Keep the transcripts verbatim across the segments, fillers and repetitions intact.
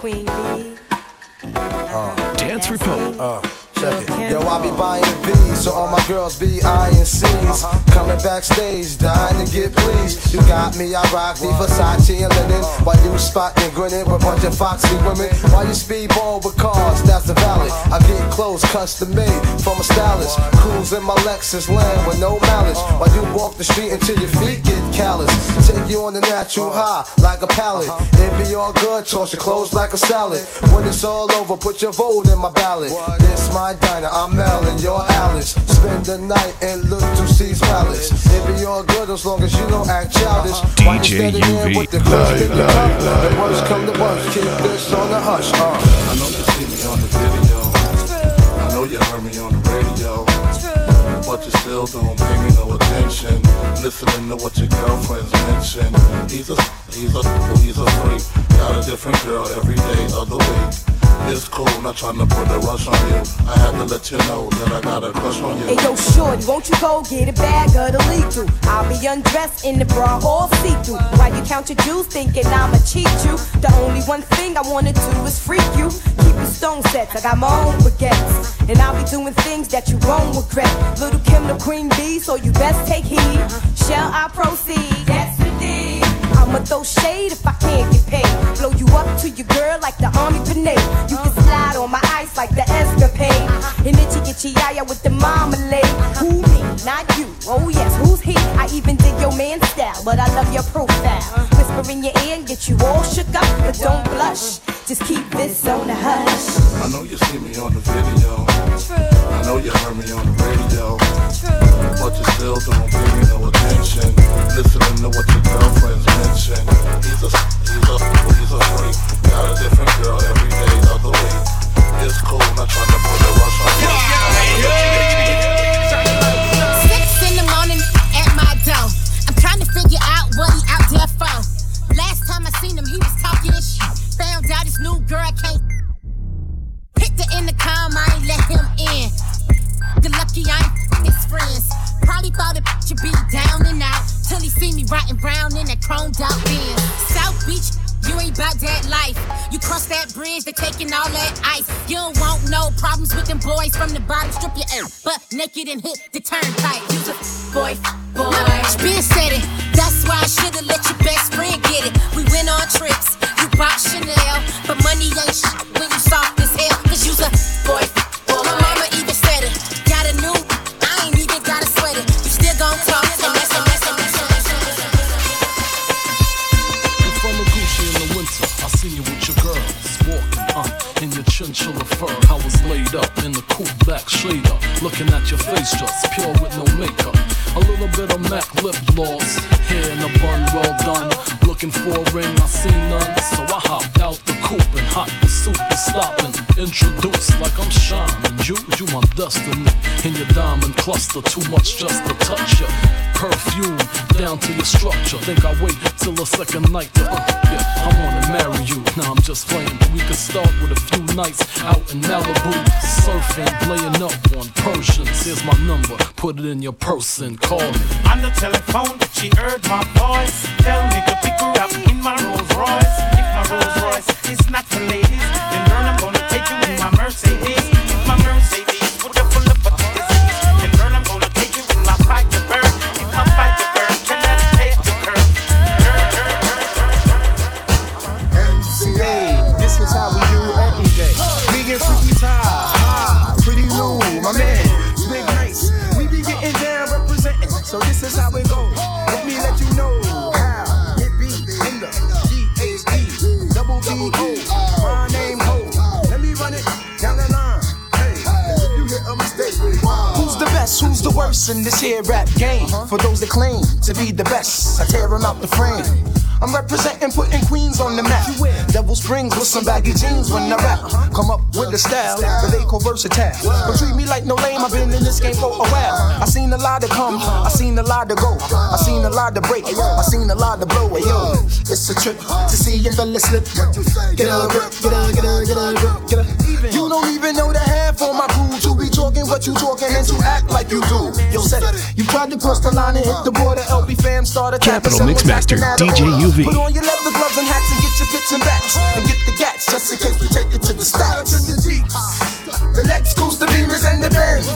Queen B. Uh, Dance Report. Uh, check it. Yo, I be buying B's, so all my girls be eyeing C's. Coming backstage, dying to get pleased. You got me, I rock the Versace and linen. While you spotting, grinning with a bunch of foxy women. While you speedball with cars, that's the valid. I get clothes custom made from a stylist. Cruise in my Lexus land with no malice. While you walk the street until your feet get callous. Take you on the natural high like a pallet. It be all good, toss your clothes like a salad. When it's all over, put your vote in my ballot. This my diner, I'm Mel and you're Alice. Spend the night and look to C's Palace. It be all good as long as you don't act childish. D J U V, with the live, live, live. The worst come to worst, keep this on the hush. uh. I know you see me on the video, I know you heard me on the radio, but you still don't pay me no attention. Listening to what your girlfriends mention. He's a, he's a, he's a freak. Got a different girl every day of the week. It's cool, not trying to put a rush on you. I had to let you know that I got a crush on you. Hey yo, shorty, won't you go get a bag of the lethal? I'll be undressed in the bra all see-through. While you count your jewels thinking I'ma cheat you. The only one thing I wanna do is freak you. Keep your stone sets, I got my own baguettes. And I'll be doing things that you won't regret. Little Kim the Queen B, so you best take heed. Shall I proceed? Yes, indeed. I'ma throw shade if I can't get paid. Blow you up to your girl like the army grenade. You can slide on my ice like the escapade. And itchy itchy yaya with the marmalade. Who me? Not you. Oh yes, who's he? I even dig your man style, but I love your profile. Whisper in your ear and get you all shook up, but don't blush. Just keep this on the hush. I know you see me on the video. I know you heard me on the radio. But you still don't give me no attention. Listening to what your girlfriends mention. He's a, he's a, he's a freak. Got a different girl every day of the week. It's cool, not trying to put a rush on you. Six in the morning at my door. I'm trying to figure out what he out there for. Last time I seen him, he was talking his shit. Found out his new girl can't. Picked her in the calm, I ain't let him in. The lucky I ain't his friends. Probably thought it should be down and out till he see me rotting brown in that chromed out bin. South Beach, you ain't about that life. You cross that bridge, they're taking all that ice. You don't want no problems with them boys from the bottom. Strip your ass butt naked and hit the turnpike. You's a boy, boy. My bitch been said it. That's why I should've let your best friend get it. We went on trips, you bought Chanel, but money ain't shit when you soft as hell. Cause you's a boy, boy. My mama even said it. Got a new, I ain't even gotta sweat it. You still gon' talk to me. I seen you with your girls, walking up in your chinchilla fur. I was laid up in the cool black shader, looking at your face just pure with no makeup. A little bit of MAC lip gloss, hair in a bun, well done. Looking for a ring, I seen none, so I hopped out the coupe and hot pursuit was stopping. Introduced like I'm shining, you, you my destiny. In your diamond cluster, too much just to touch you. Perfume down to your structure. Think I wait till the second night to up you. I wanna marry you. Now I'm just playing. We could start with a few nights out in Malibu, surfing, laying up on Persians. Here's my number, put it in your purse and call me. On the telephone, she heard my voice. Tell me to pick her up in my Rolls Royce. If my Rolls Royce is not for ladies, then girl, I'm gonna take you in my Mercedes. If my Mercedes would have full of buttons, then girl, I'm gonna take you in my bike to burn. That's how we do every day. Big and freaky tie, pretty new, my man, big nice. We be getting down representing, so this is how it goes. Let me let you know how it be in the G H E, double B O, my name Ho. Let me run it down the line. Hey, if you hit a mistake, who's the best, who's the worst in this here rap game? For those that claim to be the best, I tear them out the frame. I'm representing, putting Queens on the map. Devil Springs with some baggy jeans when I rap. Come up with a style, but they call versatile. But treat me like no lame, I've been in this game for a while. I seen a lot to come, I seen a lot to go. I seen a lot to break, I seen a lot to blow. Hey, yo, it's a trip to see you fella slip. Get up, get up, get up, get up, get up. You don't even know the half on my crew to be talking. talking what you talking and to act like you do. Yo, set it. You tried to cross the line and hit the border. L B fam started Capital Mixmaster, D J U V. Put on your leather gloves and hats and get your bits and bats and get the gats just in case we take it to the stacks. The Lexus, the Beamers, and the Benz.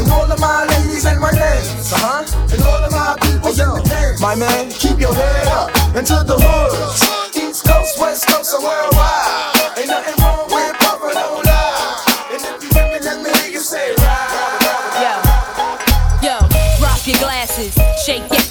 And all of my ladies and my nans, uh-huh. And all of my people, yo, my man, keep your head up into the hood. East Coast, West Coast, and worldwide. Ain't nothing wrong with proper, no lie. And if you women, let me hear you say, ride. Yo, yo, rock your glasses, shake it.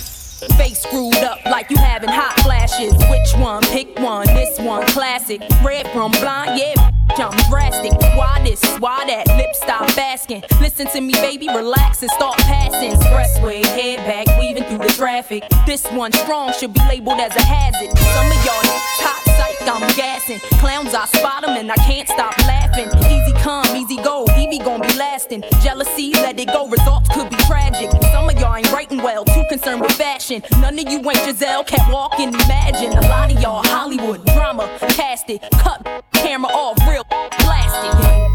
Face screwed up like you having hot flashes. Which one? Pick one. This one classic. Red from blind, yeah. I'm drastic. Why this? Why that? Lip stop basking. Listen to me, baby. Relax and start passing. Expressway, head back, weaving through the traffic. This one strong should be labeled as a hazard. Some of y'all top psych, I'm gassing. Clowns, I spot them and I can't stop laughing. Easy come, easy go. Evie gon' be lasting. Jealousy, let it go. Results could be tragic. Some of y'all ain't writing well. Too concerned with fashion. None of you ain't Giselle. Can't walk and imagine. A lot of y'all Hollywood drama. Cast it. Cut camera off. Real. Plastic.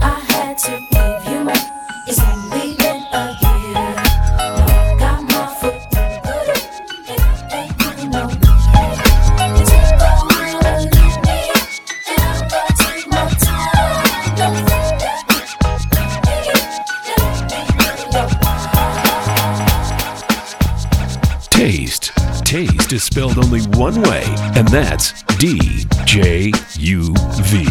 I had to give you my. It's only been a year. Now I got my foot. And I ain't getting no. You take my time. And I'm gonna take my time. No. No. Taste. Taste is spelled only one way, and that's D J U V.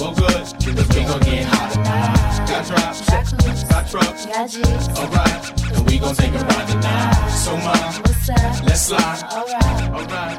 Well, good, because we gon' get hot. Got drops, got trucks, alright, and we gon' take a ride tonight. So, mom, let's slide, alright, alright.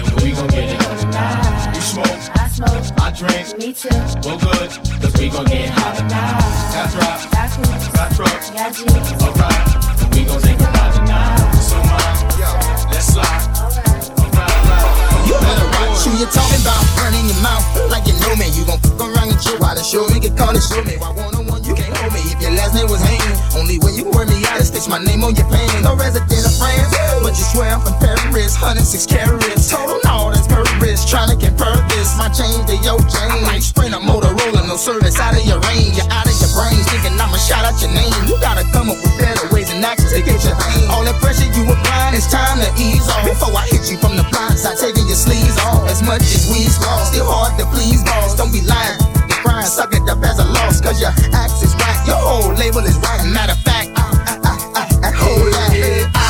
and we gon' get it on tonight. Smoke. I smoke, I drink, me too. We're good, cause we gon' get hot tonight. Got drops, got trucks, got trucks, got jeans. Alright, and we gon' take a ride tonight. So mom, yo, let's slide. Alright, alright, alright. You better watch who you're talking about. Running your mouth like you know me. You gon' fuck around and chill while the show me. Get called and show me. Why one-on-one you can't hold me. If your last name was Hayden, only way you wear me out is stitch my name on your pants. No resident of France, but you swear I'm from Paris. one hundred six carats, total all that's perfect. Tryna get purpose, my chain to your chain. Like sprint a Motorola, no service out of your range. You're out of your brains, thinking I'ma shout out your name. You gotta come up with better ways and actions to get your aim. All that pressure you applying, it's time to ease off. Before I hit you from the blind side, taking your sleeves off. As much as we score, still hard to please, boss. Don't be lying, you're crying, suck it up as a loss. Cause your axe is right, your whole label is right. Matter of fact, I, I, I, I, I hold that head. I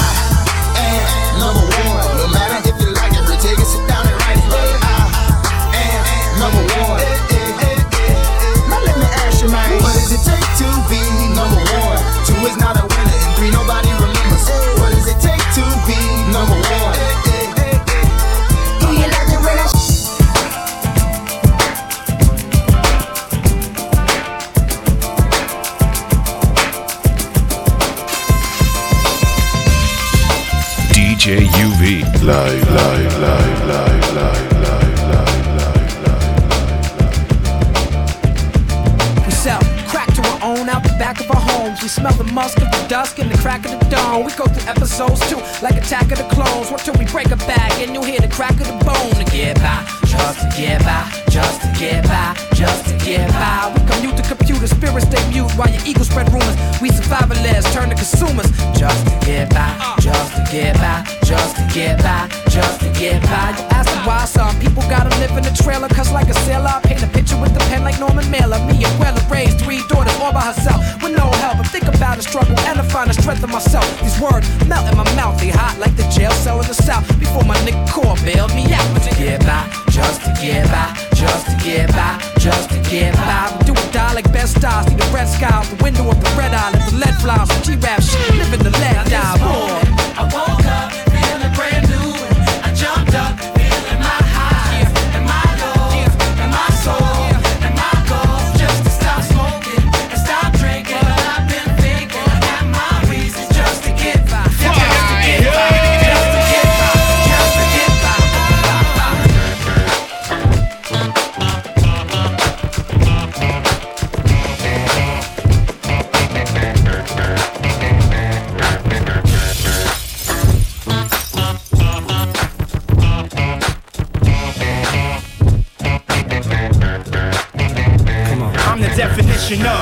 am number one, no matter if you like it, take it, sit down. Number one. Eh, eh, eh, eh. Now let me ask you, man, what does it take to be number one? Two is not a winner, and three nobody remembers. What does it take to be number one? Eh, eh, eh, eh. Do you like the real sh- D J U V. Live, live, live, live, live. Out the back of our homes, we smell the musk of the dusk and the crack of the dawn. We go through episodes too, like Attack of the Clones. Work till we break a bag, and you'll hear the crack of the bone. To get by, just to get by, just to get by, just to get by. We commute the computer, spirits stay mute while your ego spread rumors. We survivalists turn to consumers. Just to get by, just to get by, just to get by, just to get by. You ask me why some people gotta live in a trailer, cause like a sailor, I paint a picture with a pen like Norman Mailer. Me and Wella raised three daughters all by herself with no help. But think about it. the struggle and I find the strength in myself. These words melt in my mouth, they hot like the jail cell in the south. Before my nigga core bailed me out. But to get by, just to get by, just to get by, just to get by. Do or die like best stars, see the red sky out the window of the red eye, let the lead fly on some G-rap shit, living the lead die. Boy, I woke up feeling brand new, I jumped up feeling my highs and my lows and my soul.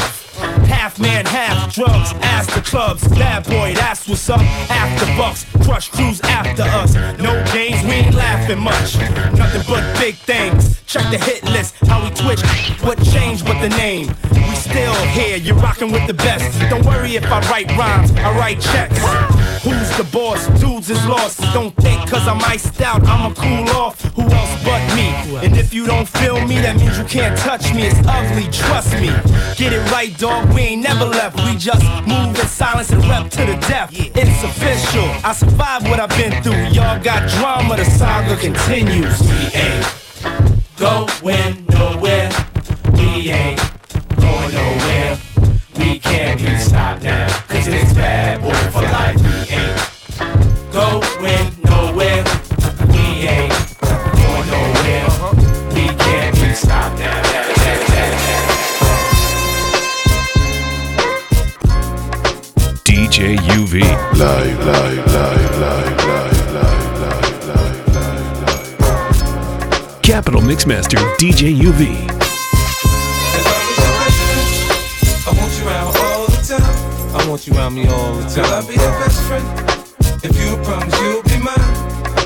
Of half man, half drugs, ass the clubs. Bad boy, that's what's up. After bucks, crush crews after us. No games, we ain't laughing much. Nothing but big things. Check the hit list, how we twitch. What changed with the name? We still here, you're rocking with the best. Don't worry if I write rhymes, I write checks. Who's the boss? Dudes is lost. Don't think cause I'm iced out, I'ma cool off. Who else but me? And if you don't feel me, that means you can't touch me. It's ugly, trust me. Get it right, dog. We ain't never left. We just move in silence and rep to the death. It's official. I survived what I've been through. Y'all got drama, the saga continues. We ain't going nowhere. We ain't going nowhere. We can't be stopped now. Cause it's bad boy for life. We ain't going nowhere. We ain't going nowhere. We can't be stopped now. D J U V. Live, live, live, live, live, live, live, live, live. Capital Mixmaster D J U V. I want you around me all the time. Girl, I'll be your best friend. If you promise you'll be mine.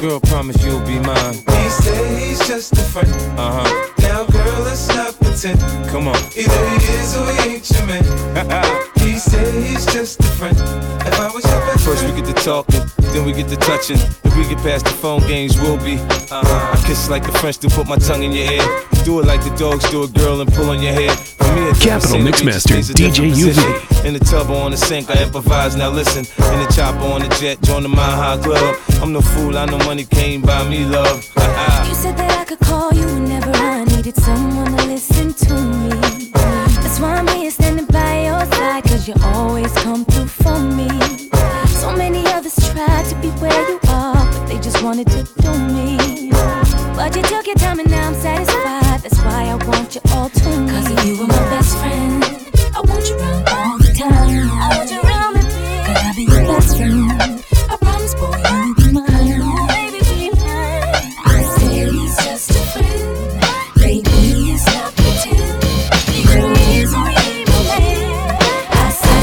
Girl, promise you'll be mine. He said he's just a friend. Uh-huh. Now, girl, let's not pretend. Come on. Either he is or he ain't your man. He said he's just a friend. If I was your best First friend. First we get to talking, then we get to touching. If we get past the phone games, we'll be. Uh-huh. I kiss like the French to put my tongue in your ear. Do it like the dogs do it, girl, and pull on your head. For me, Capital Mixmaster, D J U V. In the tub or on the sink, I improvise, now listen. In the chopper on the jet, join the Mile High Club. I'm no fool, I know money came by me, love. You said that I could call you whenever I needed someone to listen to me. That's why I'm here standing by your side, cause you always come through for me. So many others tried to be where you are, but they just wanted to do me. But you took your time and now I'm satisfied. That's why I want you all to me. Cause you were my best friend. I want you around all the time. I want you around with me. Cause I'll be your best friend. I promise boy you'll be mine. Baby be mine. I say he's just a friend. Baby it's not pretend. He really is a real man. I say,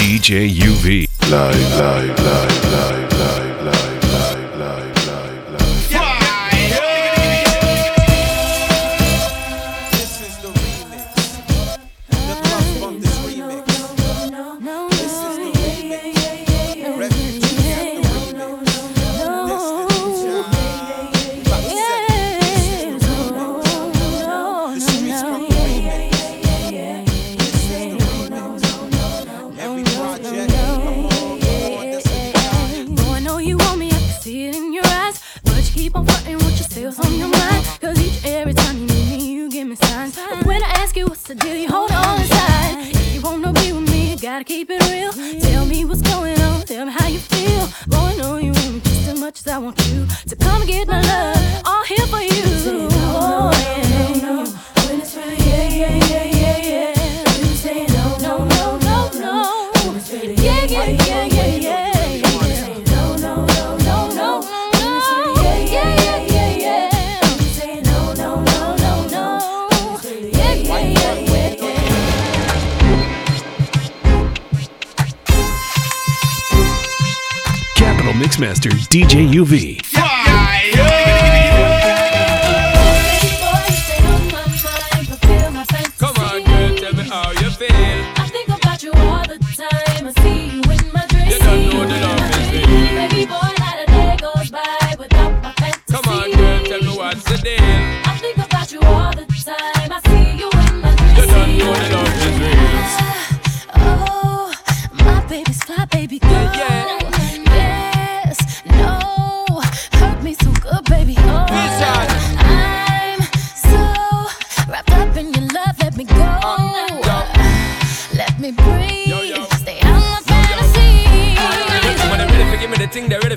say, say, say. D J U V. Live, live, live, live, live. Mixmaster D J U V. Fire! Come on, girl.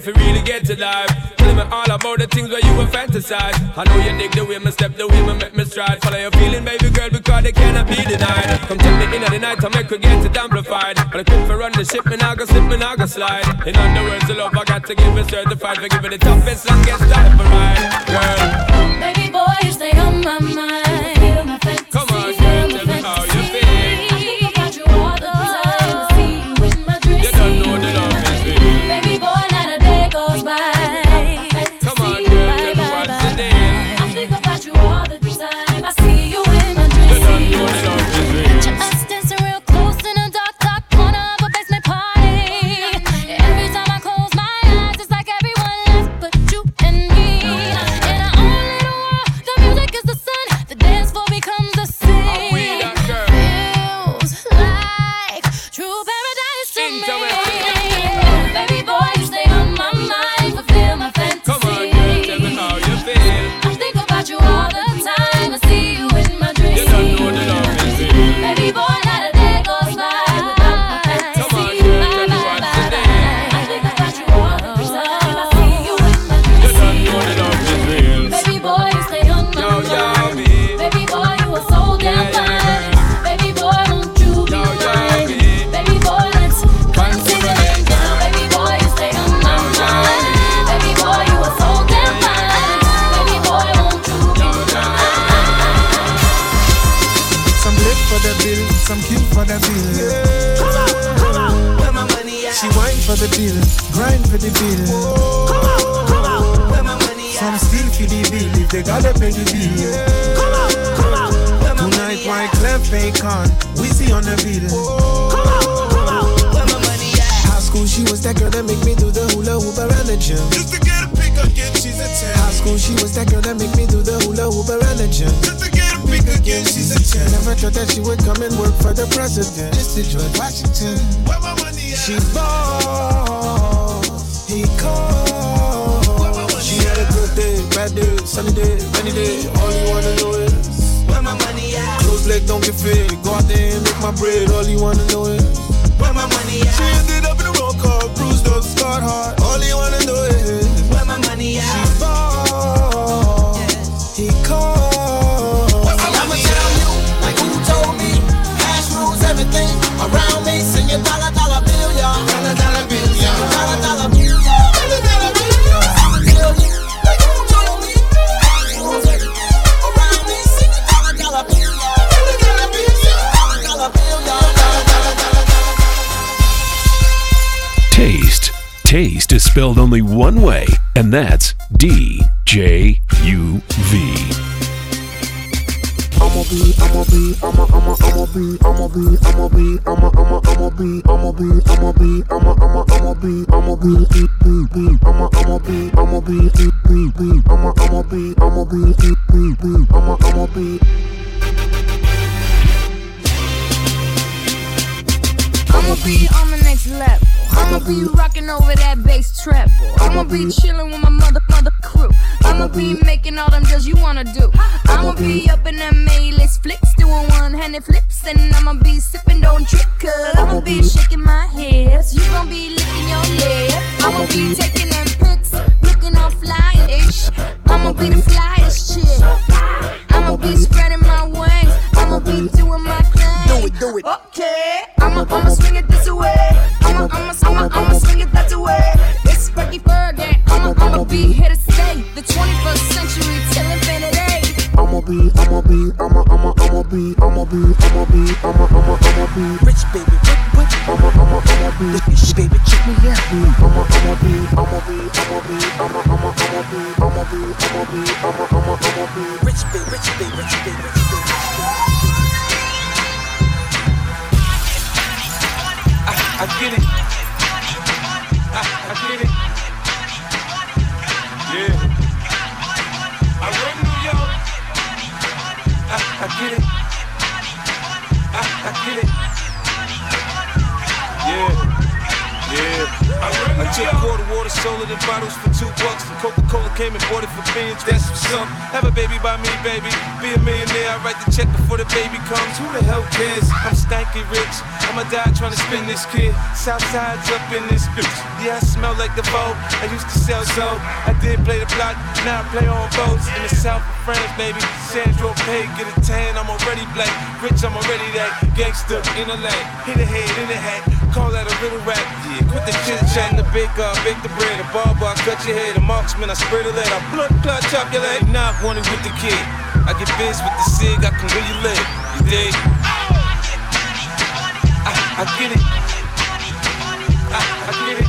if you really get to life. Tell me all about the things where you were fantasize. I know you dig the way my step, the way my make me stride. Follow your feeling, baby girl, because they cannot be denied. Come take me in at the night, I make we get it amplified. But I quit for run the ship, me now go slip, me now go slide. In other words, the love I got to give is certified. For giving the toughest, longest time for mine, girl. Baby boy, you stay on my mind. Feel my fantasy. Come on, girl, tell me how you feel. Taste is spelled only one way, and that's D J U V. I'ma be, I'ma be, I'ma, I'ma, I'ma be, I'ma be, I'ma be, I'ma, I'ma, I'ma be, I'ma be, I'ma be, I'ma, I'ma, I'ma be, I'ma be, be, be, I'ma, I'ma be, I'ma be, be, be, I'ma, I'ma be, I'ma be, be, be, I'ma, I'ma be. I'ma be on the next level. I'ma be rockin' over that bass treble. I'ma be chillin' with my mother, mother crew. I'ma be making all them deals you wanna do. I'ma be up in them A-list flicks, doing one-handed flips, and I'ma be sippin' don't trick, 'cause I'ma be shaking my hips, you gon' be licking your lips. I'ma be taking them pics, looking all flyish. I'ma be the flyest chick. I'ma be spreading my wings. I'ma be doing my thing. Do it, do it. Okay. I'ma, I'ma swing it this way. I'ma, I'ma, I'ma, I'ma swing it that way. It's Frankie Ferdinand. I'ma, I'ma be here to stay. The twenty-first century till infinity. I'ma be, I'ma be, I'ma, I'ma, I'ma be, I'ma be, I'ma be, I'ma, I'ma, I'ma be. Rich baby, rich, rich. I'ma, I'ma, I'ma be. Rich baby, check me out. I'ma, I'ma be, I'ma be, I'ma be, I'ma, I'ma, I'ma be, I'ma be, I'ma be, I'ma, I'ma, I'ma be. Rich baby, rich baby, rich baby, rich baby. I get it. I, I get it. Yeah. I run New York. I, I get it. I, I get it. Yeah. Yeah. I run New York. Took a quart of water, sold it in bottles for two bucks. And Coca-Cola came and bought it for beans, that's what's up. Have a baby by me, baby. Be a millionaire, I write the check before the baby comes. Who the hell cares? I'm stanky rich. I'ma die trying to spin this kid. Southside's up in this bitch. Yeah, I smell like the boat. I used to sell so. I did play the block, now I play on boats. In the south of France, baby. Sandro Pay, get a tan, I'm already black. Rich, I'm already that. Gangster in the lane. Hit a head in the hat. Call that a little rap. Yeah, quit the chit chat. The baker, I bake the bread. The barber, I cut your head. The marksman, I spray the lead. I blood clot, chop your leg. Now I want it with the kid. I get biz with the cig, I can really live. You dig? I, I get it. I, I get it.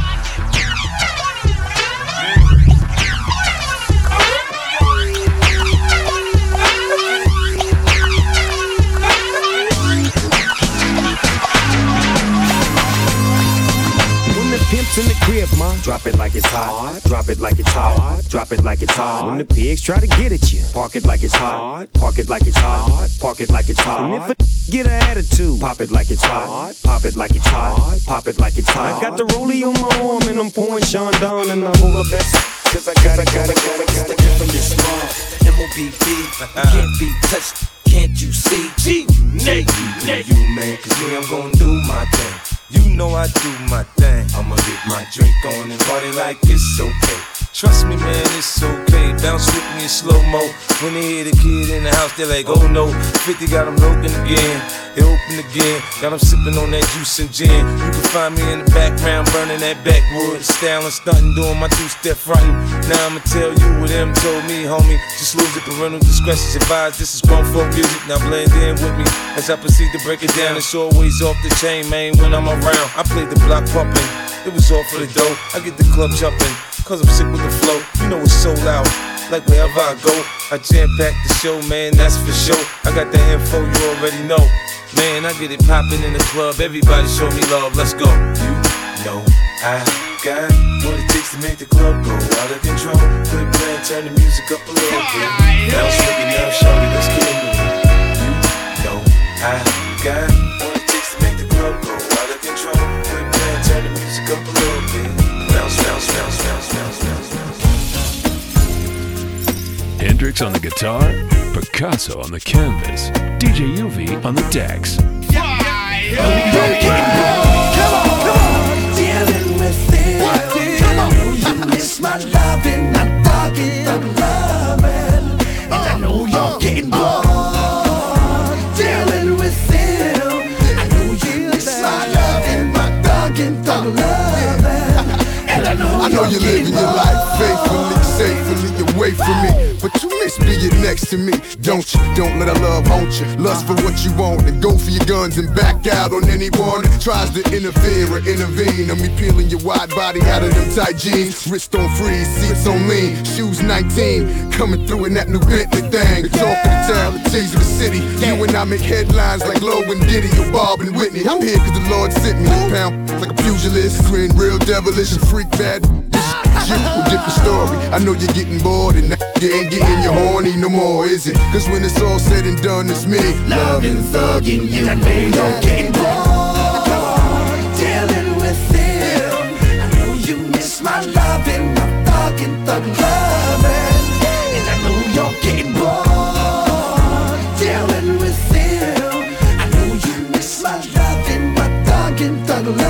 Pimps in the crib, ma. Drop it like it's hot. Drop it like it's hot. Drop it like it's hot. When the pigs try to get at you, park it like it's hot. Park it like it's hot. Park it like it's hot. And if a get an attitude, pop it like it's hot. Pop it like it's hot. Pop it like it's hot. I got the rollie on my arm and I'm pouring Sean down and I'm all the best. Cause I gotta, gotta, gotta, gotta get from this mom. M O B B, can't be touched. Can't you see? Gee, Nate, Nate, you man, cause me, I'm gonna do my thing. You know I do my thing. I'ma get my drink on and party like it's okay. Trust me, man, it's okay. Bounce with me in slow-mo. When they hear the kid in the house, they're like, oh no. fifty got them open again. It open again. Got them sipping on that juice and gin. You can find me in the background burning that backwood. Styling, stunting, doing my two-step frontin'. Now I'ma tell you what them told me, homie. Just lose it, parental discretion's advised. This is grown folk music, now blend in with me. As I proceed to break it down, it's always off the chain, man, when I'm around. I play the block pumping. It was all for the dough. I get the club jumping. Cause I'm sick with the flow, you know it's so loud. Like wherever I go, I jam-pack the show, man, that's for sure. I got the info, you already know. Man, I get it poppin' in the club, everybody show me love, let's go. You know I got what it takes to make the club go out of control. Quit playing, turn the music up a little bit. Now it's looking up, show me, let's get into it. You know I got what it takes to make the club go out of control. Quit playing, turn the music up a little bit. Hendrix on the guitar, Picasso on the canvas, D J U V on the decks. Fire! Oh, dealing with it. Come on. I know you miss my love and I dug it up loving. And I know you're getting bored. Dealing with it. I know you miss my love and I dug it up loving. I know, I know you're living your life faithfully, safely away from me, but you miss being next to me, don't you? Don't let our love haunt you, lust for what you want, and go for your guns and back out on anyone that tries to interfere or intervene. I'm peeling your wide body out of them tight jeans, wrist on freeze, seats on lean, shoes nineteen, coming through in that new Bentley thing. The talk of the town, the tease of the city, you and I make headlines like Lowe and Diddy or Bob and Whitney. I'm here cause the Lord sent me, pound like a pugilist, grin real devilish and freak. Bad you a different story. I know you're getting bored and you ain't getting your horny no more, is it? Cause when it's all said and done, it's me loving, thugging you, and I know you're getting bored. Dealing with it. I know you miss my loving, I'm thugging, thug loving, and I know you're getting bored. Dealing with it. I know you miss my loving, I'm thugging, thug loving.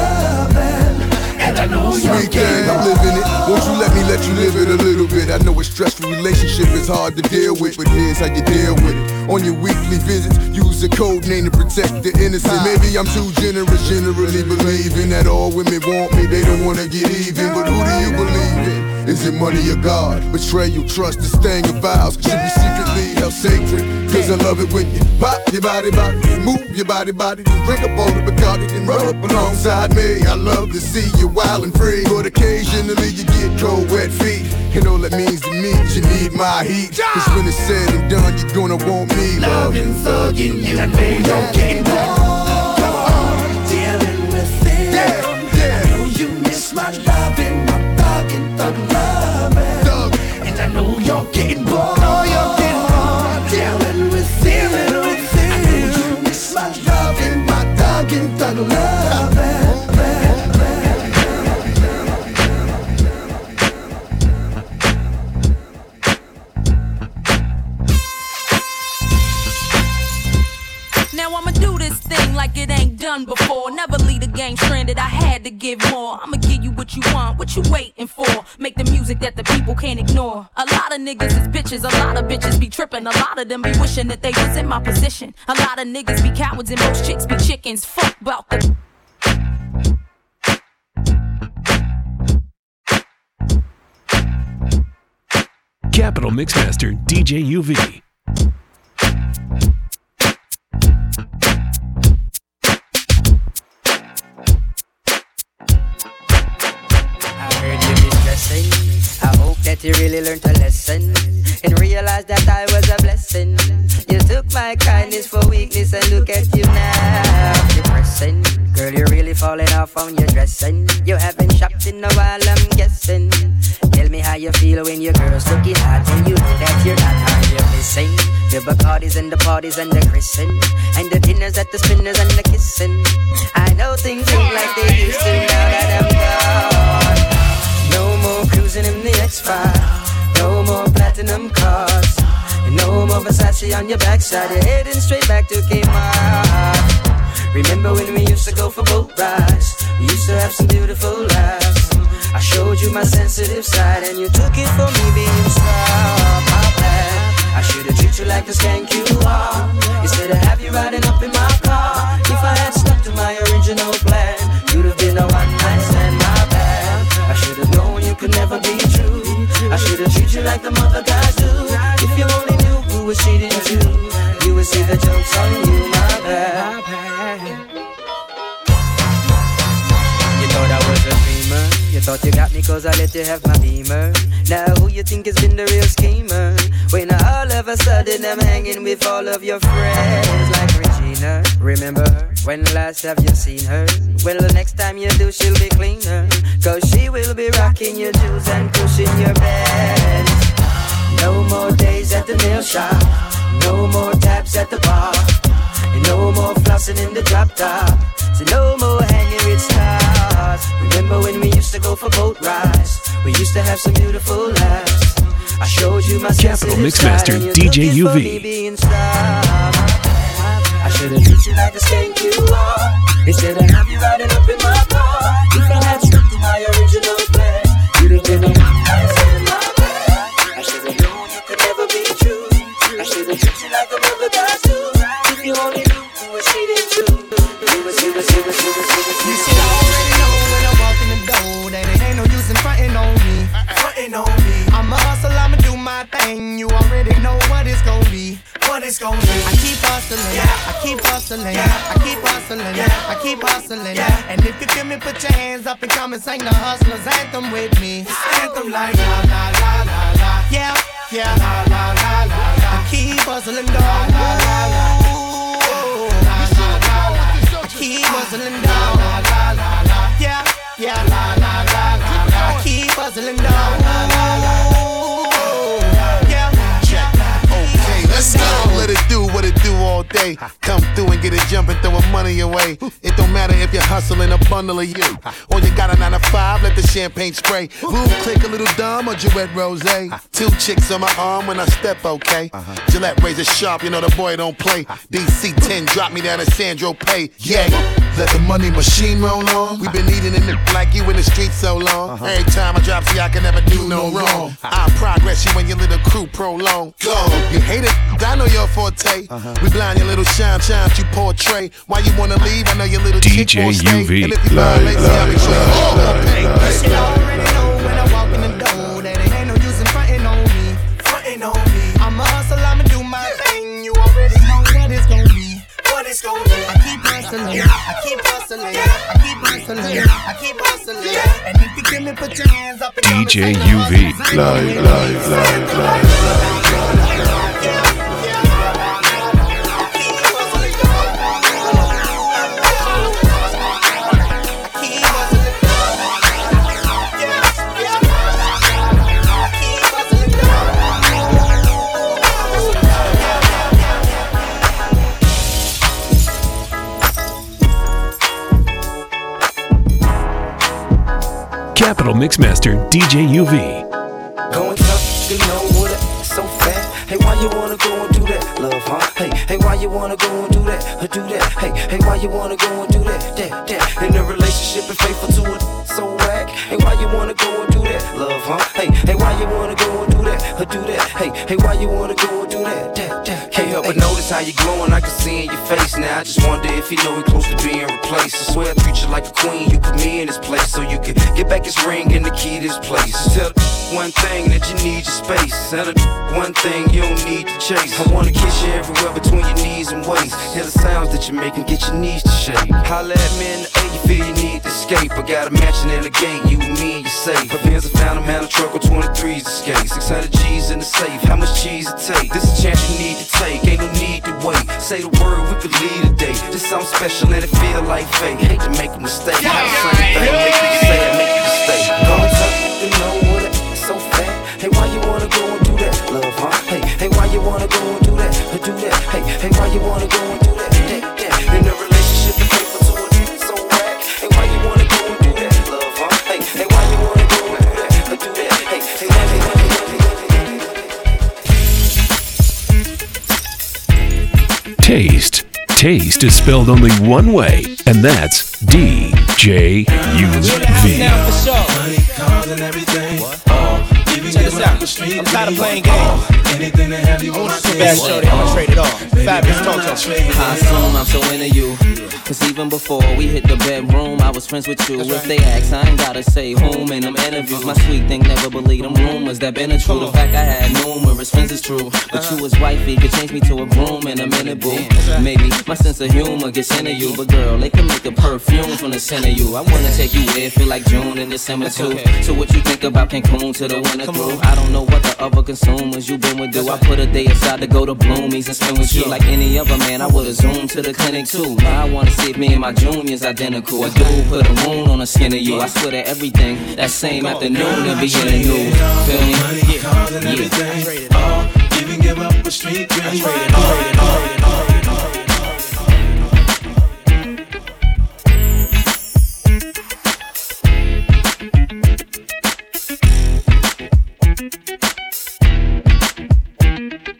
I know sweet thing, I'm living it. Won't you let me let you live it a little bit? I know a stressful relationship is hard to deal with, but here's how you deal with it. On your weekly visits, use a code name to protect the innocent. Maybe I'm too generous, generally believing that all women want me, they don't wanna get even. But who do you believe in? Is it money or God? Betray you, trust this thing of vows. Should be secretly held sacred. Cause I love it when you pop your body, body, move your body, body, then drink up all the Bacardi, then roll up alongside me. I love to see you wild and free, but occasionally you get cold, wet feet. And all that means to me is you need my heat. Cause when it's said and done, you're gonna want me. Loving, thugging you, I know you're getting bored. Dealing with it. Yeah, yeah. I know you miss my loving, my thugging, thug loving, thug. And I know you're getting bored. Oh, you're getting bored. Dealing with it. Dealing with it. I know you miss my loving, my thugging, thug loving. game like it ain't done before. Never leave the game stranded, I had to give more. I'ma give you what you want, what you waiting for? Make the music that the people can't ignore. A lot of niggas is bitches, a lot of bitches be tripping. A lot of them be wishing that they was in my position. A lot of niggas be cowards and most chicks be chickens. Fuck about the... Capital Mixmaster, D J U V. You really learned a lesson and realized that I was a blessing. You took my kindness for weakness and look at you now. You're pressing, girl, you're really falling off on your dressing. You haven't shopped in a while, I'm guessing. Tell me how you feel when your girl's looking hot and you know that you're not hot. You're missing the Bacardis and the parties and the chrissin and the dinners at the spinners and the kissing. I know things ain't like they used to now that I'm gone. In the X five, no more platinum cars, no more Versace on your backside. You're heading straight back to Kmart. Remember when we used to go for boat rides? We used to have some beautiful lives. I showed you my sensitive side and you took it from me being star. My bad, I should've treated you like the skank you are, instead of have you riding up in my car. If I had stuck to my original plan, you'd have been a one night stand. My bad, I should've known could never be true. I should've treated you like the mother guys do. If you only knew who was cheating you, you would see the jokes on you. My bad. You thought I was a dreamer. You thought you got me cause I let you have my beamer. Now who you think has been the real schemer? When all of a sudden I'm hanging with all of your friends like Regina. Remember her? When last have you seen her? Well, the next time you do, she'll be cleaner. Cause she will be rocking your jewels and pushing your bed. No more days at the nail shop, no more tabs at the bar, and no more flossing in the drop top, so no more hanging with stars. Remember when we used to go for boat rides? We used to have some beautiful lives. I showed you my Capital Mixmaster, D J U V. I should've treated you like the skank you are, instead of have you riding up in my car. If I had stuck to my original plan, you'd have been a nice in my bed. I should've known you could never be true. I should've treated you like the mother guys do. If you only knew who was cheating too. You was, you was, you was, you was, you was. You should already know when I walk in the door that it ain't no use in frontin' on me, frontin' on me. I'm a hustle, I'ma do my thing. You already know what it's gon' be. What it's gonna be. I keep hustling, yeah. I keep hustling, yeah. I keep hustling, yeah. I keep hustling, yeah. And if you feel me, put your hands up and come and sing the hustler's anthem with me. This anthem like la la la la la, yeah, yeah, la la la la la. I keep hustling, dog, la la la, ooh, la la la la. I keep hustling, dog, la la la la, yeah, yeah, la la la la. I keep hustling, dog, la la la, ooh. Let's go, let it do what it do all day. Come through and get it jumping, throwing money away. It don't matter if you're hustling a bundle of you, or you got a nine to five, let the champagne spray. Move, click a little dumb or Jouette Rosé. Two chicks on my arm when I step, okay. Gillette razor sharp, you know the boy don't play. D C ten, drop me down to Sandro Pay. Yeah, let the money machine roll on. We been eating in the like you in the street so long. Every time I drop, see I can never do no wrong. I progress you when your little crew prolong. Go, you hate it. I know your forte. Uh-huh. We blind your little shine, shine you portray. Why you wanna leave? I know your little D J U V. I should already know when I walk in the door that it ain't no use in frontin' on me, frontin' on me. I'm a hustle, I'ma do my thing. You already know what it's gonna be, what it's gonna be. I keep hustling, I keep hustling, I keep hustling, I keep hustling. And if you give me, put your hands up and D J U V. Live, live, live, live, live. Capital Mixmaster, D J U V. Going tough, you know what? So fat. Hey, why you wanna go and do that, love, huh? Hey, hey, why you wanna go and do that, or do that? Hey, hey, why you wanna go and do that, that, that? In a relationship and faithful to it, so whack. Hey, why you wanna go and do that, love, huh? Hey, hey, why you wanna go and do that, or do that? Hey, hey, why you wanna go and do that, that, that? Can't help but notice how you're glowing, I can see in your face. Now I just wonder if you know you're close to being replaced. I swear I treat you like a queen, you put me in this place so you can get back his ring and the key to this place. Tell one thing that you need your space. Tell one thing you don't need to chase. I wanna kiss you everywhere between your knees and waist. Hear the sounds that you make and get your knees to shake. Holla at me in the air, you feel you need to escape. I got a mansion in the gate, you and me and you safe. My pins I found a man, a truck on twenty-threes escape. six hundred G's in the safe, how much cheese it take? This a chance you need to take, ain't no need to wait. Say the word, we could leave today. This sounds special and it feel like fate. Hate to make a mistake, yeah, the same thing. Yeah, make you say that, make you stay. Don't talk, you know what it is so fat. Hey, why you wanna go and do that, love, huh? Hey, hey, why you wanna go and do that, or do that? Hey, hey, why you wanna go and do that, that, that? In a relationship, you pay for two of it, so whack. Hey, why you wanna go and do that, love, huh? Hey, hey, why you wanna go and do that, or do that? Hey, hey, why you wanna go and do that? Taste. Taste is spelled only one way, and that's D J U V. Now for sure. Money, cars, and everything. Check this out. I'm tired of playing games. Anything to have you want to say. Bad shorty, I'ma trade it all. Fabulous mojo. How soon I'm so into you. Cause even before we hit the bedroom, I was friends with you. If they ask, I ain't gotta say whom in them interviews. My sweet thing never believed them rumors that been a true. The fact I had numerous friends is true. But you was wifey, could change me to a groom in a minute, boo. Maybe my sense of humor gets into you. But girl, they can make a perfume from the scent of you. I wanna take you there, feel like June and December too. So what you think about Cancun to the winter through? I don't know what the other consumers you been with do. I put a day aside to go to Bloomies and spend with you. Like any other man, I would've zoomed to the clinic too. Now I wanna see if me and my junior's identical. A dude put a wound on the skin of you. I swear to everything, that same afternoon to be in the new. Feel me? Money, cars, and everything. All, even give up a street dream. I trade it all.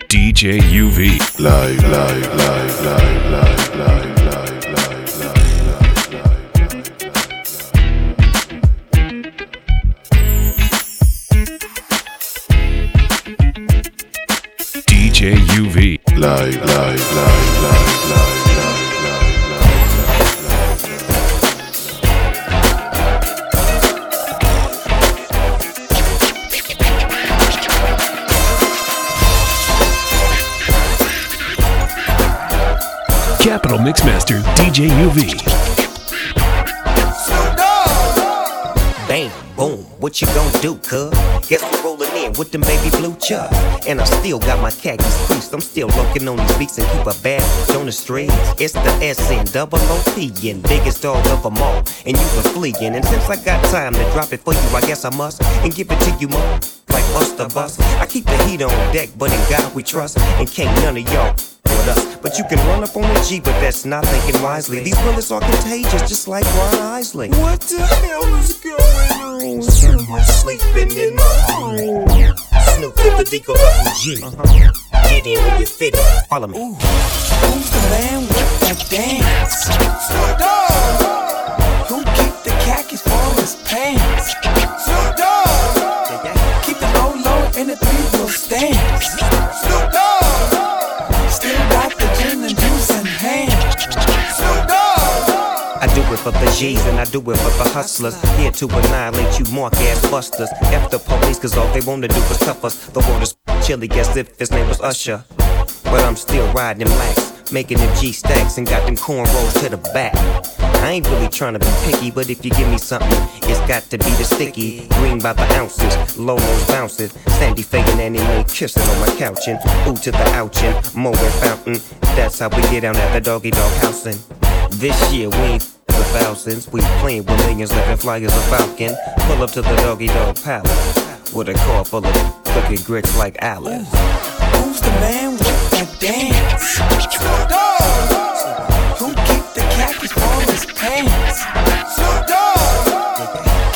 D J U V. Live, live, live, live, live, live, live, live, live. D J U V. Live, live, live, live, live. Capital Mixmaster D J U V. Bang, boom, what you gon' do, cuz? Guess we're rolling in with them baby blue chuck. And I still got my khakis creased. I'm still looking on these beats and keep a bag on the streets. It's the S N double O P and biggest dog of them all. And you been fleeing. And since I got time to drop it for you, I guess I must. And give it to you, mom, like bust a bus. I keep the heat on deck, but in God we trust. And can't none of y'all with us. But you can run up on a G, but that's not thinking wisely. These brothers are contagious, just like Ron Isley. What the hell is going on? Someone's sleeping in my room. Snoop with the deco refugee. Uh-huh. Get in where you fit. Follow me. Ooh. Who's the man with the dance? Snoop Dogg. Who keep the khakis for his pants? Snoop Dogg. Keep the low low and the three will stand. Snoop Dogg. Still got the gin and juice in hand. Snoop Dogg. I do it for the G's and I do it for the hustlers. Here to annihilate you mark-ass busters. F the police cause all they wanna do is tough us. The water's chilly as if his name was Usher. But I'm still riding them lax, making them G stacks and got them cornrows to the back. I ain't really tryna be picky, but if you give me something, it's got to be the sticky. Green by the ounces, Lolo's bouncing, Sandy faking anime, kissing on my couch and ooh to the ouchin', mowing fountain. That's how we get down at the doggy dog housing. This year we ain't the thousands, we playing with millions, living flyers a falcon. Pull up to the doggy dog palace with a car full of cooking grits like Alice. Who's the man with the dance? Snoop Dogg. Who keep the khakis for his pants? Snoop Dogg.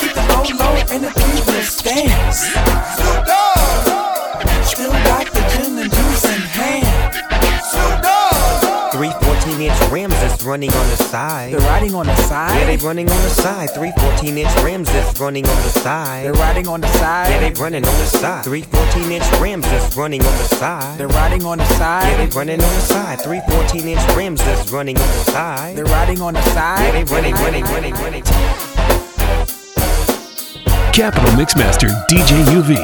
Keep the low low and the people stands. Snoop Dogg. Still got the gin and juice. running on the side. They're riding on the side? Yeah, they running on the side. Three fourteen-inch rims that's running on the side. They're riding on the side? Yeah, they running on the side. Three fourteen-inch rims that's running on the side. They're riding on the side? Yeah, they running on the side. Three fourteen-inch rims that's running on the side. They're riding on the side? Yeah, they running, running, running, running. Capital Mixmaster D J U V.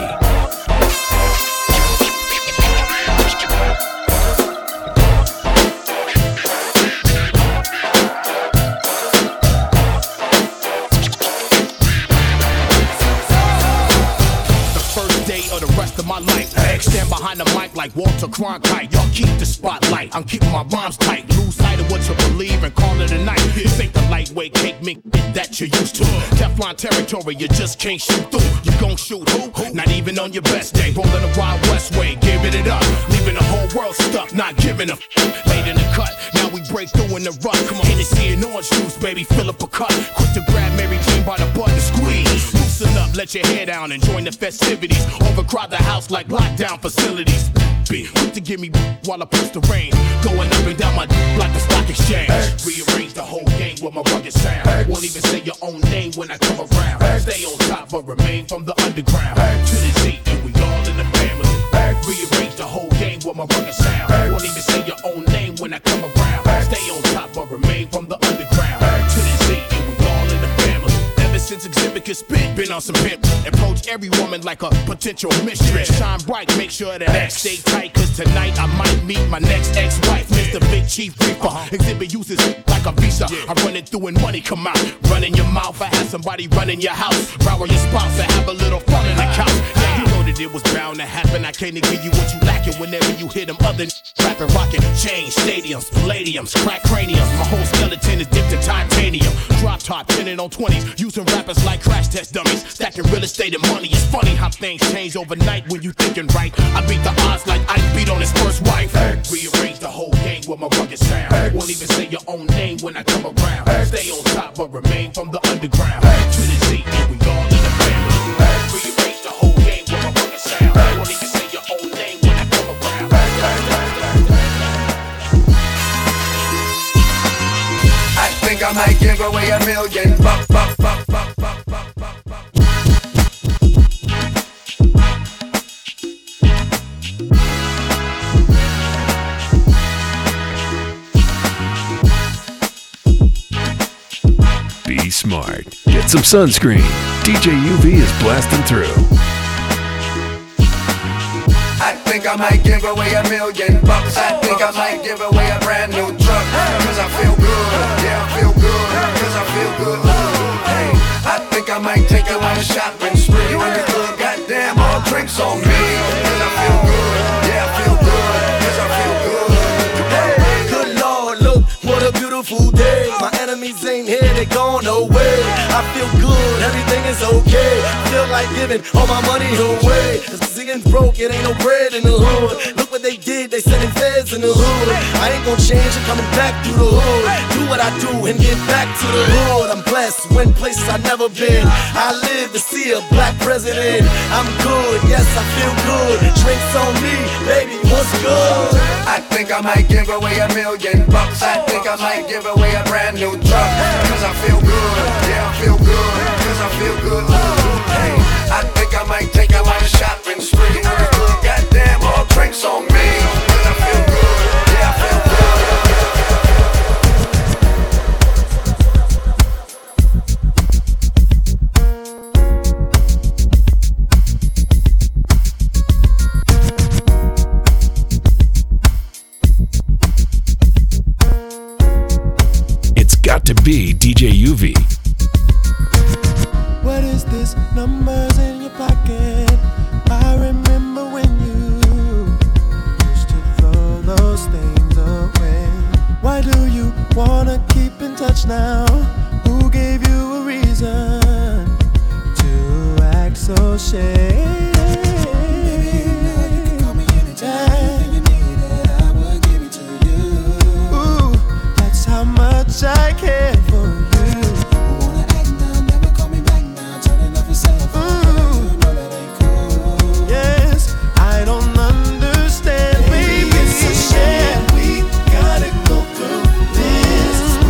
The mic like Walter Cronkite, y'all keep the spotlight. I'm keeping my rhymes tight. Lose sight of what you believe and call it a night. This ain't the lightweight cake mix that you're used to. Teflon territory, you just can't shoot through. You gon' shoot who? Not even on your best day. Rolling the Wild West way, giving it up, leaving the whole world stuck, not giving a f- late in the cut. Now we break through in the rut. Come on, Hennessy and orange juice, baby, fill up a cup. Quick to grab Mary Jane by the butt and squeeze. Loosen up, let your hair down and join the festivities. Overcrowd the house like lockdown facilities. Be quick to give me while I push the rain. Going up and down my d- like the stock exchange. X. Rearrange the whole game with my rugged sound. X. Won't even say your own name when I come around. X. Stay on top but remain from the underground. X. To the Z and we all in the family. X. Rearrange the whole game with my rugged sound. X. Won't even say your own name when I come around. X. Stay on top but remain from the underground. X. To the Z and we all in the family. Ever since Exhibit could spit, been on some pimp. Approach every woman like a potential mistress. Shine bright, make sure that X stay tight. Cause tonight I might meet my next ex-wife. Mister Big Chief Reaper. Exhibit uses like a visa. I run it through and money come out. Run in your mouth, I have somebody run in your house. Rower your spouse and have a little fun in the couch. Yeah, you know that it was bound to happen. I can't give you what you lacking. Whenever you hear them other rapping, rocking. Change stadiums, palladiums, crack craniums. My whole skeleton is dipped in titanium. Drop top, pinning on twenties. Using rappers like crash test dummies. Stacking real estate and money. It's funny how things change overnight when you thinking right. I beat the odds like Ike beat on his first wife. X. Rearrange the whole game with my rugged sound. X. Won't even say your own name when I come around. X. Stay on top but remain from the underground. X. To the Z and we all in the family. X. Rearrange the whole game with my rugged sound. X. Won't even say your own name when I come around. I think I might give away a million buck, buck, buck, buck, buck, buck, buck. Smart. Get some sunscreen. D J U V is blasting through. I think I might give away a million bucks. I think I might give away a brand new truck. Cause I feel good. Yeah, I feel good. Cause I feel good. Hey, I think I might take a lot of shopping spree. When the club goddamn all drinks on me. Cause I feel good. Yeah, I feel good. Cause I feel good. Hey, good Lord, look what a beautiful day. My enemies ain't here, they gone away. I feel good, everything is okay. Feel like giving all my money away. Cause ziggins broke, it ain't no bread in the hood. Look what they did, they sending feds in the hood. I ain't gon' change, I'm coming back through the hood. Do what I do and get back to the hood. I'm blessed, went places I never been. I live to see a black president. I'm good, yes I feel good. Drinks on me, baby, what's good? I think I might give away a million bucks. I think I might give away a brand new truck, cause I feel good, yeah I feel good, cause I feel good. Hey, I think I might take a lot of shopping spree. Goddamn, all drinks on me, cause I feel good, yeah I feel to be D J U V. What is this? Numbers in your pocket. I remember when you used to throw those things away. Why do you wanna keep in touch now? Who gave you a reason to act so shady? Much I care for you. I wanna act now, never call me back now. Turning off your cell phone, you know that ain't cool. Yes, I don't understand, baby, baby. It's a shame we gotta go through this.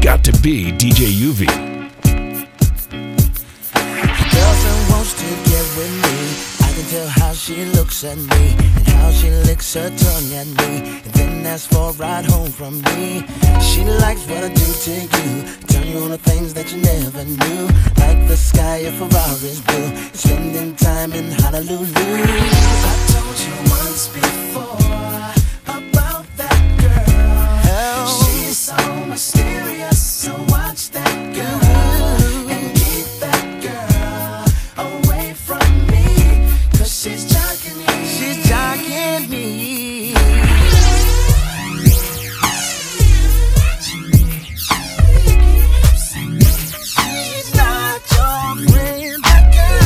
got to be D J U V. Girlfriend wants to get with me. I can tell how she looks at me and how she licks her tongue at me, and then asks for a ride home from me. She likes what I do to you, tell you all the things that you never knew, like the sky of Ferrari's blue, spending time in Honolulu. I told you once before about that girl. Oh. She's so mysterious, so watch that girl. Ooh. And keep that girl away from me, 'cause she's jocking me. She's jocking me. She's not your friend, that girl.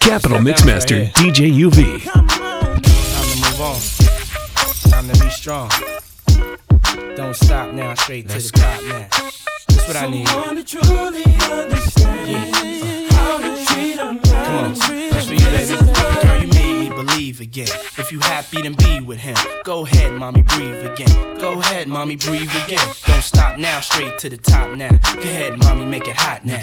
Capital Mixmaster, right D J U V. Time to move on. Time to be strong. Don't stop now, straight Let's to the top now. That's what I need. Someone to truly understand yeah. how to treat a man. Come on, that's for you, baby. Girl, you made me believe again. If you happy, then be with him. Go ahead, mommy, breathe again. Go ahead, mommy, breathe again. Don't stop now, straight to the top now. Go ahead, mommy, make it hot now.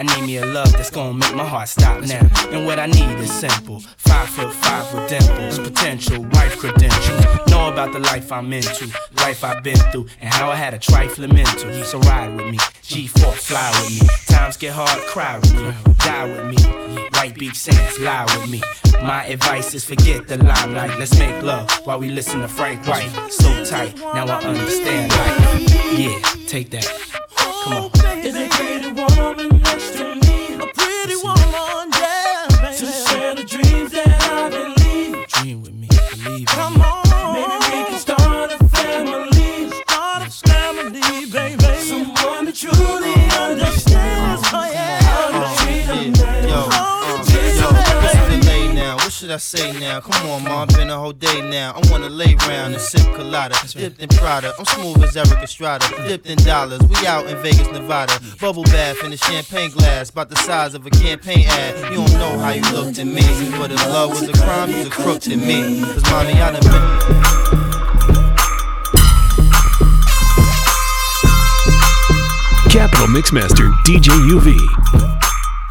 I need me a love that's gonna make my heart stop now. And what I need is simple. Five foot five with dimples, potential wife credentials. Know about the life I'm into, life I've been through, and how I had a trifling mental. So ride with me, G four fly with me. Times get hard, cry with me, die with me. White Beach Saints, lie with me. My advice is forget the limelight. Let's make love while we listen to Frank White. So tight, now I understand life. Yeah, take that. Come on. Is it great to woman? I say now, come on, mom, been a whole day now. I wanna lay round and sip colada, dipped in Prada. I'm smooth as Eric Estrada, dipped in dollars. We out in Vegas, Nevada, bubble bath in a champagne glass, about the size of a campaign ad. You don't know how you look to me, but if love was a crime, you's a crook to me. 'Cause mommy, I done been. Capital Mixmaster, D J U V.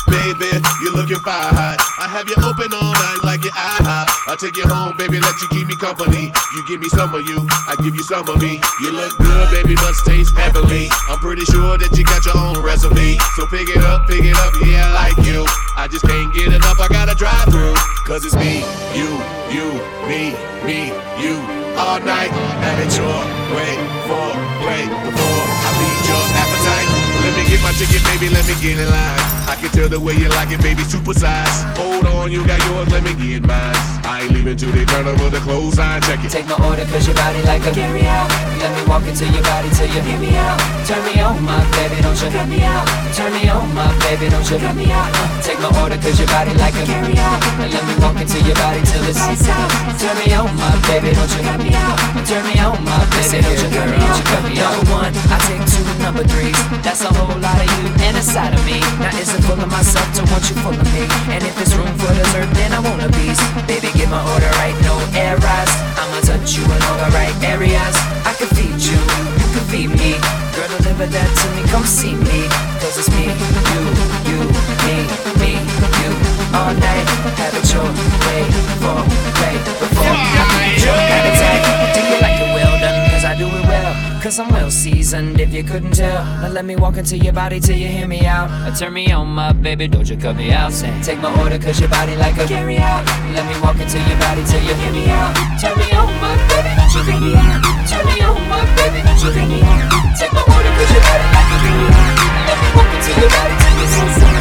Baby, you're looking fire hot. I have you open all night like your I hop. I take you home, baby, let you keep me company. You give me some of you, I give you some of me. You look good, baby, must taste heavenly. I'm pretty sure that you got your own recipe. So pick it up, pick it up, yeah, I like you. I just can't get enough, I gotta drive through. 'Cause it's me, you, you, me, me, you. All night, have it your way, for, way, before I feed your appetite. Let me get my ticket, baby, let me get in line. I can tell the way you like it, baby, super size. Hold on, you got yours, let me get mine. I ain't leaving till they turn over the clothesline, check it. Take my order, 'cause your body like a carry out. Let me walk into your body till you hear me out. Turn me on, my baby, don't you cut me out. Turn me on, my baby, don't you cut me out. Take my order, 'cause your body like a carry out. Let me walk into your body till it's lights out. Turn me on, my baby, don't you cut me out. Turn me on, my baby, don't you cut me out. Number one, I take two number threes. That's a whole lot of you and a side of me. Now is it full of myself to want you full of me? And if it's room for dessert, then I want a piece. Baby, get my order right, no air rise. I'ma touch you in all the right areas. I can feed you, you can feed me. Girl, deliver that to me, come see me. 'Cause it's me, you, you, me, me, you. All night, have it your way, for, way, before I feed your appetite. Do you like it well done? 'Cause I do it well. 'Cause I'm well seasoned, if you couldn't tell. Now let me walk into your body till you hear me out. Or turn me on, my baby, don't you cut me out. Say, take my order, 'cause your body like a carry out. Let me walk into your body till you hear me out. Turn me on, my baby, don't you cut me out. Turn me on, my baby, don't you cut me out. Take my order, 'cause your body like a carry out. Let me walk into your body till you see me. Turn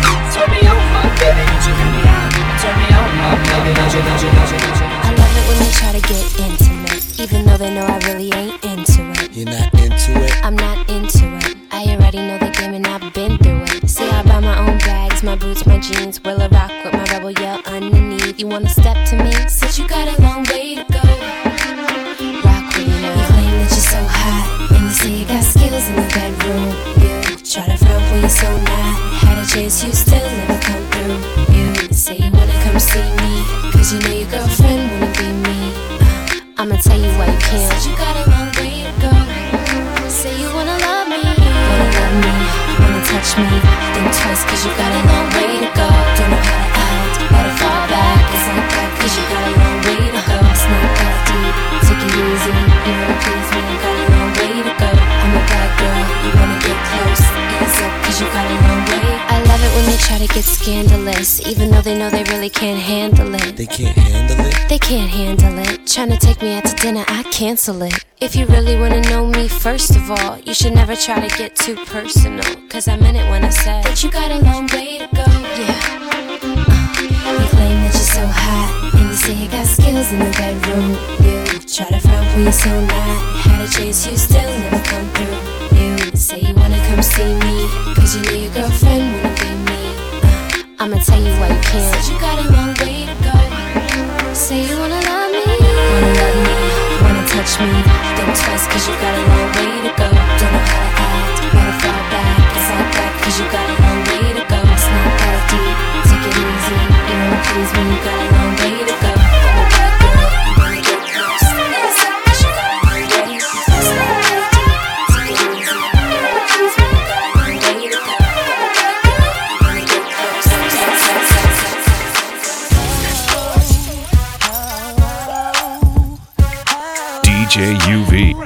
me on, my baby, don't you cut me out. Turn me on, my baby, don't you, don't you, don't you, don't you. I love it when they try to get intimate, even though they know I really ain't into it. You're not into it. I'm not into it. I already know the game and I've been through it. See, I buy my own bags, my boots, my jeans. Will I rock with my rebel yell underneath? You wanna step to me? Said you got a long way to go. Rock with me now. You claim that you're so hot, and you say you got skills in the bedroom. Yeah. touch me, don't trust cause you got a long way to go. Don't know how to act, how to fall back, it's not bad cause you got a long way to go. It's not that deep, take it easy, you wanna please me, you got a long way to go. I'm a bad girl, you wanna get close, it's up cause you got a long way. I love it when they try to get scandalous, even though they know they really can't handle it. They can't handle it? They can't handle it, tryna take me out to dinner, I cancel it. If you really wanna know me, first of all, you should never try to get too personal. Cause I meant it when I said that you got a long way to go, yeah. uh, You claim that you're so hot, and you say you got skills in the bedroom. You try to find where you're so not, had a chase you still never come through. You say you wanna come see me, cause you know your girlfriend wanna be me. uh, I'ma tell you why you can't. Said you got a long way to go. Say you wanna love me, wanna love me, wanna touch me. Don't trust cause you got a long way to go. Don't know how to act, wanna fall back. It's not that cause you got a long way to go. It's not that deep, take it easy. You don't please me, you got a long way to go. I'm a bad girl, you wanna get close. It's not that you got a long way to go. It's not that deep, take it easy. You don't please me, you got a long way to go. I'm a bad girl, you wanna get close. D J U V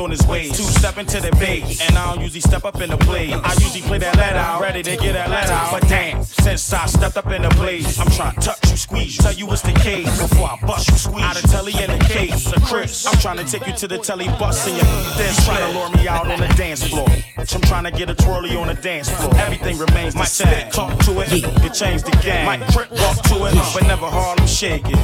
On his way, two step into the base, and I don't usually step up in the place. I usually play that let out, ready to get that let out. But damn, since I stepped up in the place, I'm trying to touch you, squeeze you, tell you it's the case. Before I bust you, squeeze out of telly in the case. So Chris, I'm trying to take you to the telly, busting you. Then trying to lure me out on the dance floor. I'm trying to get a twirly on the dance floor. Everything remains the same. Talk to it, yeah. It changed the game. Might trip, walk to it, but never Harlem shake it.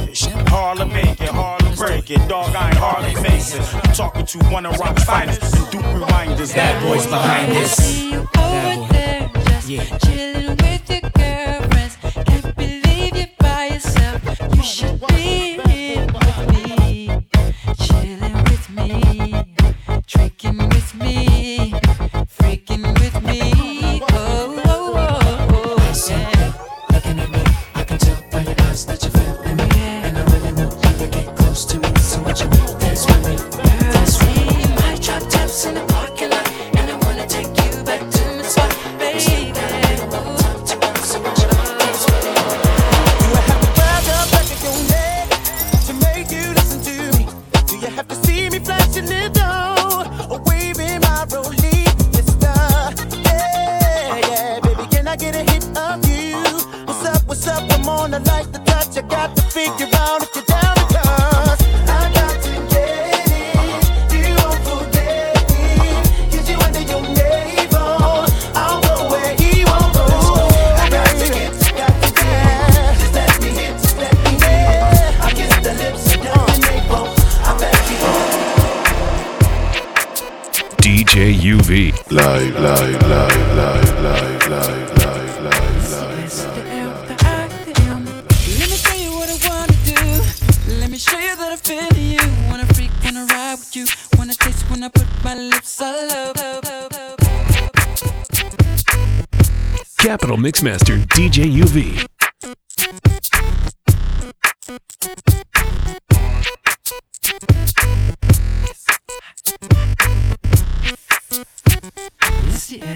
Harlem make it, Harlem break it. Dog, I ain't hardly face it. I'm talking to one of rock's finest, and Duke reminders. That boy's behind this. I see you over there, just yeah. Chilling with your girlfriends. Can't believe you're by yourself. You should be here with me, chilling with me, drinking with me. Freaking with me, oh, oh, oh, oh. I see you looking at me, I can tell by your eyes that you're feeling me. And I really know you can get close to me, so what you mean, dance with me, dance with me. You might drop taps in the parking lot, and I wanna take you back to my spot, baby. U V live, live, live, live, live, live, live, live, live. Let me tell you what I wanna do. Let me show you that I feel you. Wanna freak, wanna ride with you. Wanna taste when I put my lips all over. Capital Mixmaster D J U V.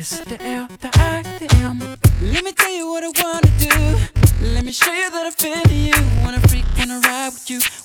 S, the L, the I, the M. Let me tell you what I wanna do. Let me show you that I feel you. Wanna freak, wanna ride with you.